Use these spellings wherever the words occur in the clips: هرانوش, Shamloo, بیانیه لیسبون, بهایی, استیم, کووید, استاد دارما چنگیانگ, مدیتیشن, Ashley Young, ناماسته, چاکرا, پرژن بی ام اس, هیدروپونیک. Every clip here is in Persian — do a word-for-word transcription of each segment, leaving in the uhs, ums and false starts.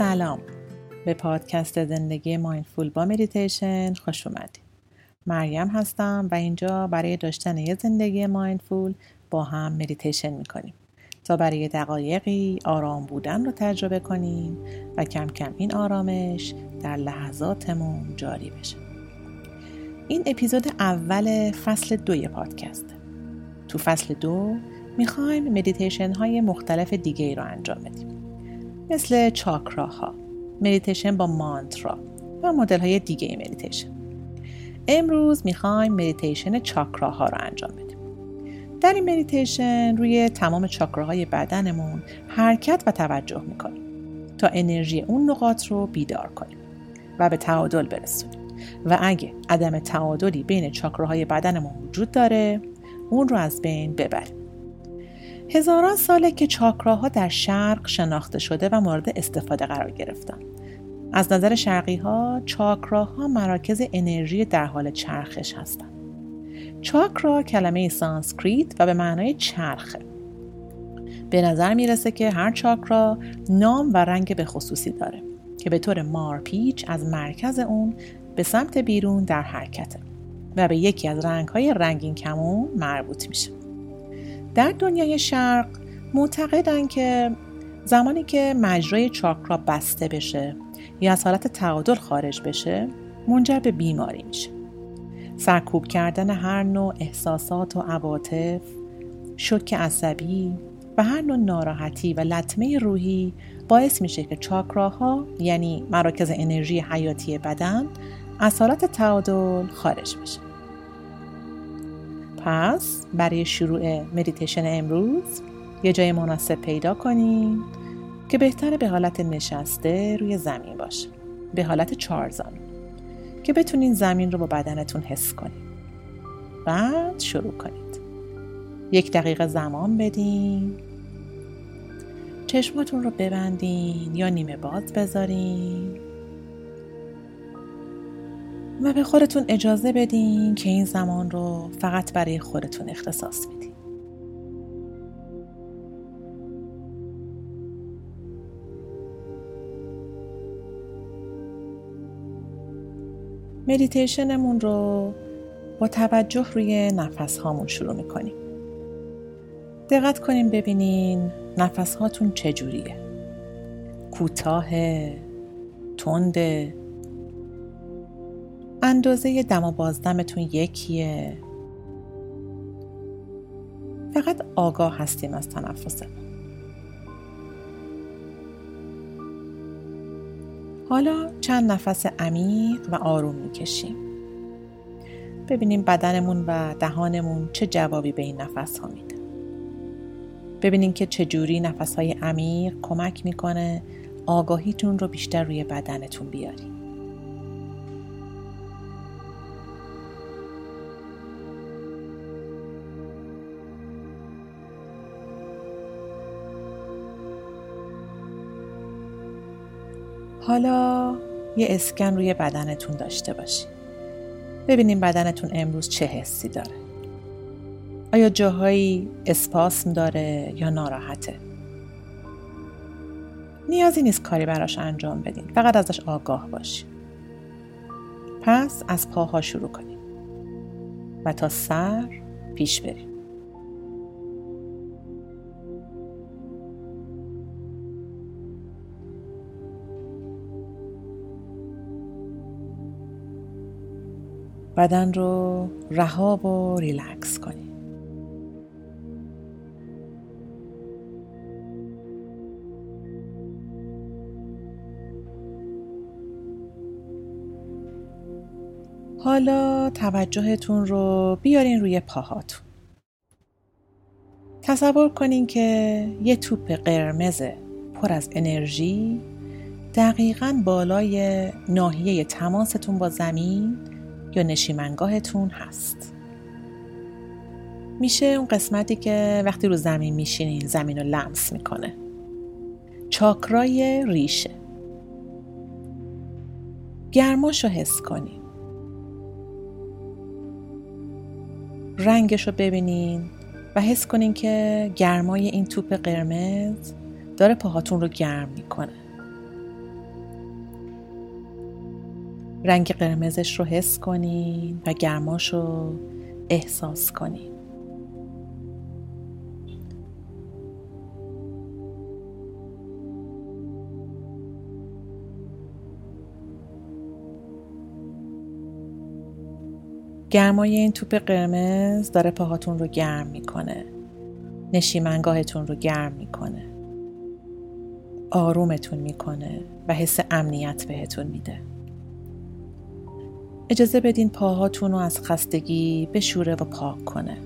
سلام، به پادکست زندگی مایندفول با مدیتیشن خوش اومدید. مریم هستم و اینجا برای داشتن یه زندگی مایندفول با هم مدیتیشن میکنیم تا برای دقایقی آرام بودن رو تجربه کنیم و کم کم این آرامش در لحظاتمون جاری بشه. این اپیزود اول فصل دوی پادکسته. تو فصل دو میخوایم مدیتیشن های مختلف دیگه ای رو انجام بدیم، مثل چاکرا ها، مدیتیشن با مانترا و مدل های دیگه مدیتیشن. امروز میخوایم مدیتیشن چاکرا ها رو انجام بدیم. در این مدیتیشن روی تمام چاکراهای بدنمون حرکت و توجه میکنیم تا انرژی اون نقاط رو بیدار کنیم و به تعادل برسونیم و اگه عدم تعادلی بین چاکراهای بدنمون وجود داره اون رو از بین ببریم. هزاران ساله که چاکراها در شرق شناخته شده و مورد استفاده قرار گرفتن. از نظر شرقی ها چاکراها مراکز انرژی در حال چرخش هستند. چاکرا کلمه سانسکریت و به معنای چرخه. به نظر میرسه که هر چاکرا نام و رنگ به خصوصی داره که به طور مارپیچ از مرکز اون به سمت بیرون در حرکته و به یکی از رنگ‌های رنگین کمون مربوط میشه. در دنیای شرق معتقدن که زمانی که مجرای چاکرا بسته بشه یا از حالت تعادل خارج بشه منجر به بیماری میشه. سرکوب کردن هر نوع احساسات و عواطف، شوک عصبی و هر نوع ناراحتی و لطمه روحی باعث میشه که چاکراها یعنی مراکز انرژی حیاتی بدن از حالت تعادل خارج بشه. پس برای شروع مدیتیشن امروز یه جای مناسب پیدا کنیم که بهتره به حالت نشسته روی زمین باشه، به حالت چارزانو که بتونین زمین رو با بدنتون حس کنید. بعد شروع کنید. یک دقیقه زمان بدین، چشماتون رو ببندین یا نیمه باز بذارین و به خودتون اجازه بدین که این زمان رو فقط برای خودتون اختصاص بدین. مدیتیشنمون رو با توجه روی نفس هامون شروع میکنیم. دقت کنیم ببینین نفس هاتون چجوریه، کوتاهه، تنده، اندازه دم و بازدمتون یکیه. فقط آگاه هستیم از تنفسمون. حالا چند نفس عمیق و آروم میکشیم. ببینیم بدنمون و دهانمون چه جوابی به این نفس ها میده. ببینیم که چجوری نفس های عمیق کمک میکنه آگاهیتون رو بیشتر روی بدنتون بیاریم. حالا یه اسکن روی بدنتون داشته باشید. ببینیم بدنتون امروز چه حسی داره. آیا جاهایی اسپاسم داره یا ناراحته؟ نیازی نیست کاری براش انجام بدین. فقط ازش آگاه باشید. پس از پاها شروع کنیم و تا سر پیش بریم. بدن رو رها و ریلکس کنید. حالا توجهتون رو بیارین روی پاهاتون. تصور کنین که یه توپ قرمز پر از انرژی دقیقاً بالای ناحیه تماستون با زمین یا نشیمنگاهتون هست. میشه اون قسمتی که وقتی رو زمین میشینین زمین رو لمس میکنه. چاکرای ریشه. گرماش رو حس کنین. رنگش رو ببینین و حس کنین که گرمای این توپ قرمز داره پاهاتون رو گرم میکنه رنگ قرمزش رو حس کنین و گرماش رو احساس کنین. گرمای این توپ قرمز داره پاهاتون رو گرم میکنه. نشیمنگاهتون رو گرم میکنه. آرومتون میکنه و حس امنیت بهتون میده. اجازه بدین پاهاتون رو از خستگی بشوره و پاک کنه.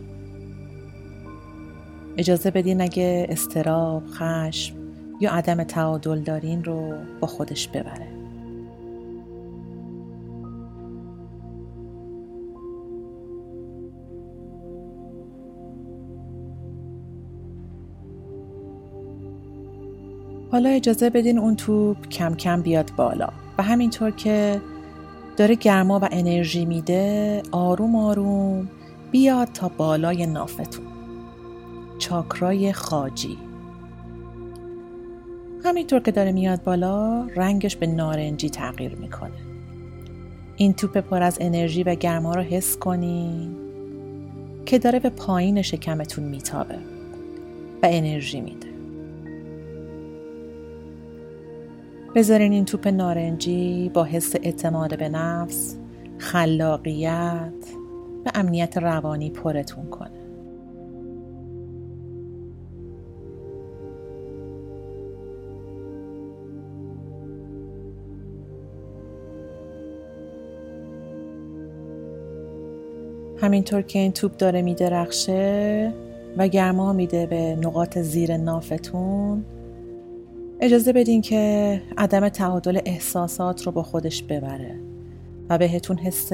اجازه بدین اگه اضطراب، خشم یا عدم تعادل دارین رو با خودش ببره. حالا اجازه بدین اون توپ کم کم بیاد بالا و همینطور که داره گرما و انرژی میده آروم آروم بیاد تا بالای نافتون، چاکرای خاجی. همینطور که داره میاد بالا رنگش به نارنجی تغییر میکنه. این توپ پر از انرژی و گرما رو حس کنین که داره به پایین شکمتون میتابه و انرژی میده. بذارین این توپ نارنجی با حس اعتماد به نفس، خلاقیت و امنیت روانی پرتون کنه. همینطور که این توپ داره میدرخشه و گرما میده به نقاط زیر نافتون، اجازه بدین که عدم تعادل احساسات رو با خودش ببره و بهتون حس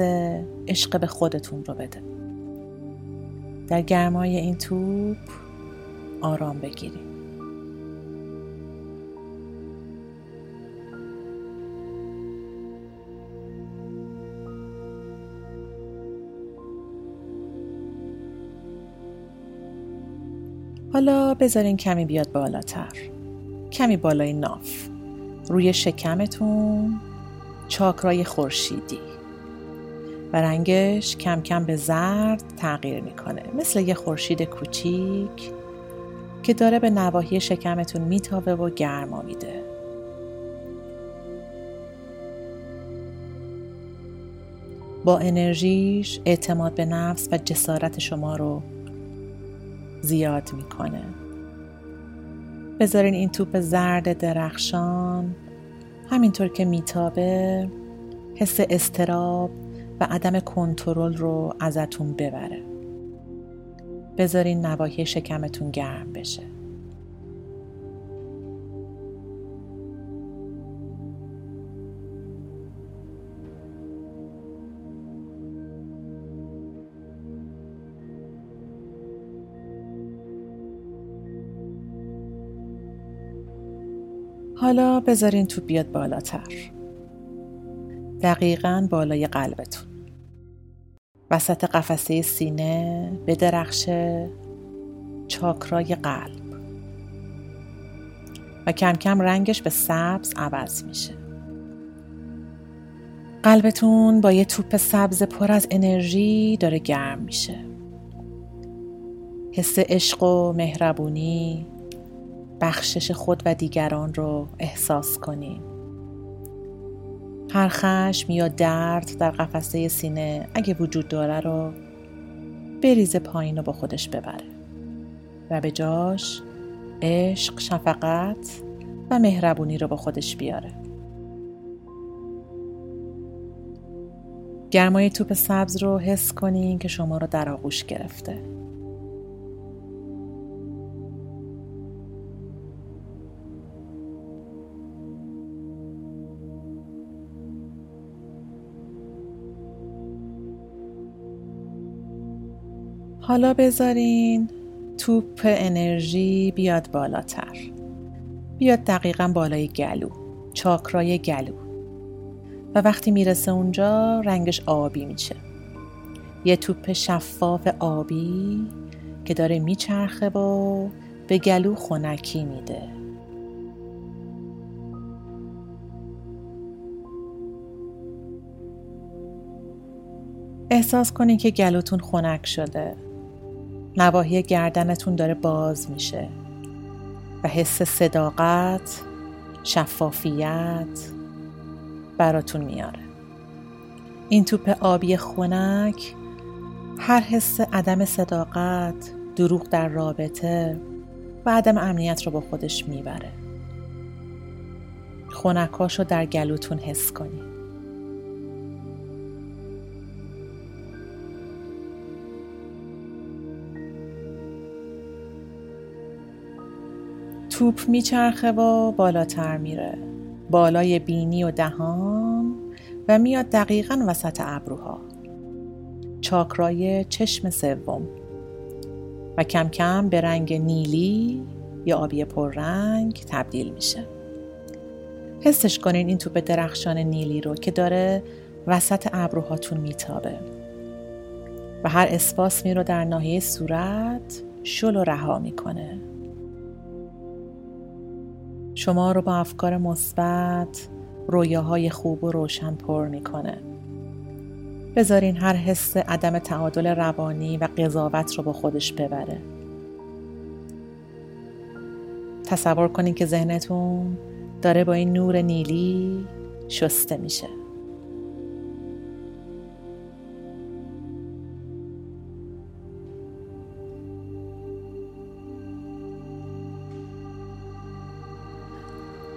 عشق به خودتون رو بده. در گرمای این توپ آرام بگیرید. حالا بذارین کمی بیاد بالاتر. کمی بالای ناف، روی شکمتون، چاکرای خورشیدی و رنگش کم کم به زرد تغییر میکنه، مثل یه خورشید کوچیک که داره به نواحی شکمتون میتابه و گرما میده. با انرژیش اعتماد به نفس و جسارت شما رو زیاد میکنه. بذارین این توپ زرد درخشان همینطور که میتابه حس اضطراب و عدم کنترل رو ازتون ببره. بذارین نواحی شکمتون گرم بشه. حالا بذارین توپ بیاد بالاتر، دقیقاً بالای قلبتون، وسط قفسه سینه به درخشه، چاکرای قلب و کم کم رنگش به سبز عوض میشه. قلبتون با یه توپ سبز پر از انرژی داره گرم میشه. حس عشق و مهربونی، بخشش خود و دیگران رو احساس کنین. هر خشم یا درد در قفسه سینه اگه وجود داره رو بریزه پایین و با خودش ببره و به جاش عشق، شفقت و مهربونی رو با خودش بیاره. گرمای توپ سبز رو حس کنین که شما رو در آغوش گرفته. حالا بذارین توپ انرژی بیاد بالاتر، بیاد دقیقاً بالای گلو، چاکرای گلو و وقتی میرسه اونجا رنگش آبی میشه. یه توپ شفاف آبی که داره میچرخه و به گلو خنکی میده. احساس کنین که گلوتون خنک شده، نواحی گردنتون داره باز میشه و حس صداقت، شفافیت براتون میاره. این توپ آبی خنک هر حس عدم صداقت، دروغ در رابطه و عدم امنیت رو با خودش میبره. خنکاش رو در گلوتون حس کنید. توپ میچرخه و بالاتر میره، بالای بینی و دهان و میاد دقیقاً وسط ابروها، چاکرای چشم سوم، و کم کم به رنگ نیلی یا آبی پررنگ تبدیل میشه. حسش کنین این توپ درخشان نیلی رو که داره وسط ابروهاتون میتابه و هر اسپاسمی رو در ناحیه صورت شل و رها میکنه. شما رو با افکار مثبت، رویاهای خوب و روشن پر میکنه. بذارین هر حس عدم تعادل روانی و قضاوت رو با خودش ببره. تصور کنین که ذهنتون داره با این نور نیلی شسته میشه.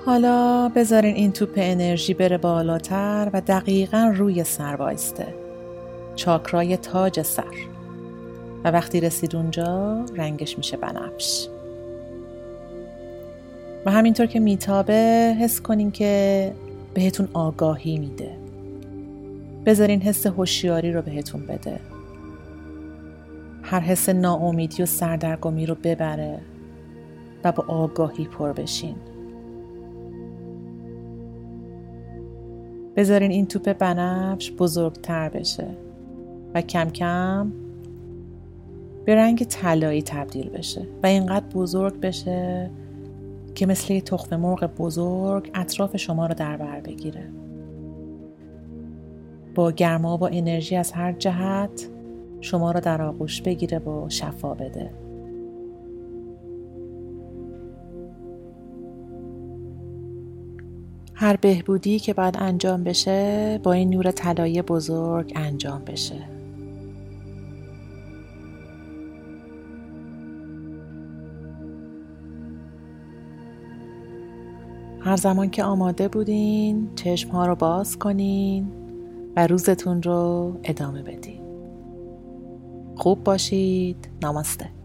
حالا بذارین این توپ انرژی بره بالاتر و دقیقاً روی سر وایسته، چاکرای تاج سر، و وقتی رسید اونجا رنگش میشه بنفش. و همینطور که میتابه حس کنین که بهتون آگاهی میده. بذارین حس هوشیاری رو بهتون بده، هر حس ناامیدی و سردرگمی رو ببره و با آگاهی پر بشین. بذارین این توپ بنفش بزرگتر بشه و کم کم به رنگ طلایی تبدیل بشه و اینقدر بزرگ بشه که مثل یه تخم مرغ بزرگ اطراف شما رو در بر بگیره. با گرما و انرژی از هر جهت شما رو در آغوش بگیره و شفا بده. هر بهبودی که باید انجام بشه با این نور طلایی بزرگ انجام بشه. هر زمان که آماده بودین چشم‌ها رو باز کنین و روزتون رو ادامه بدین. خوب باشید. ناماسته.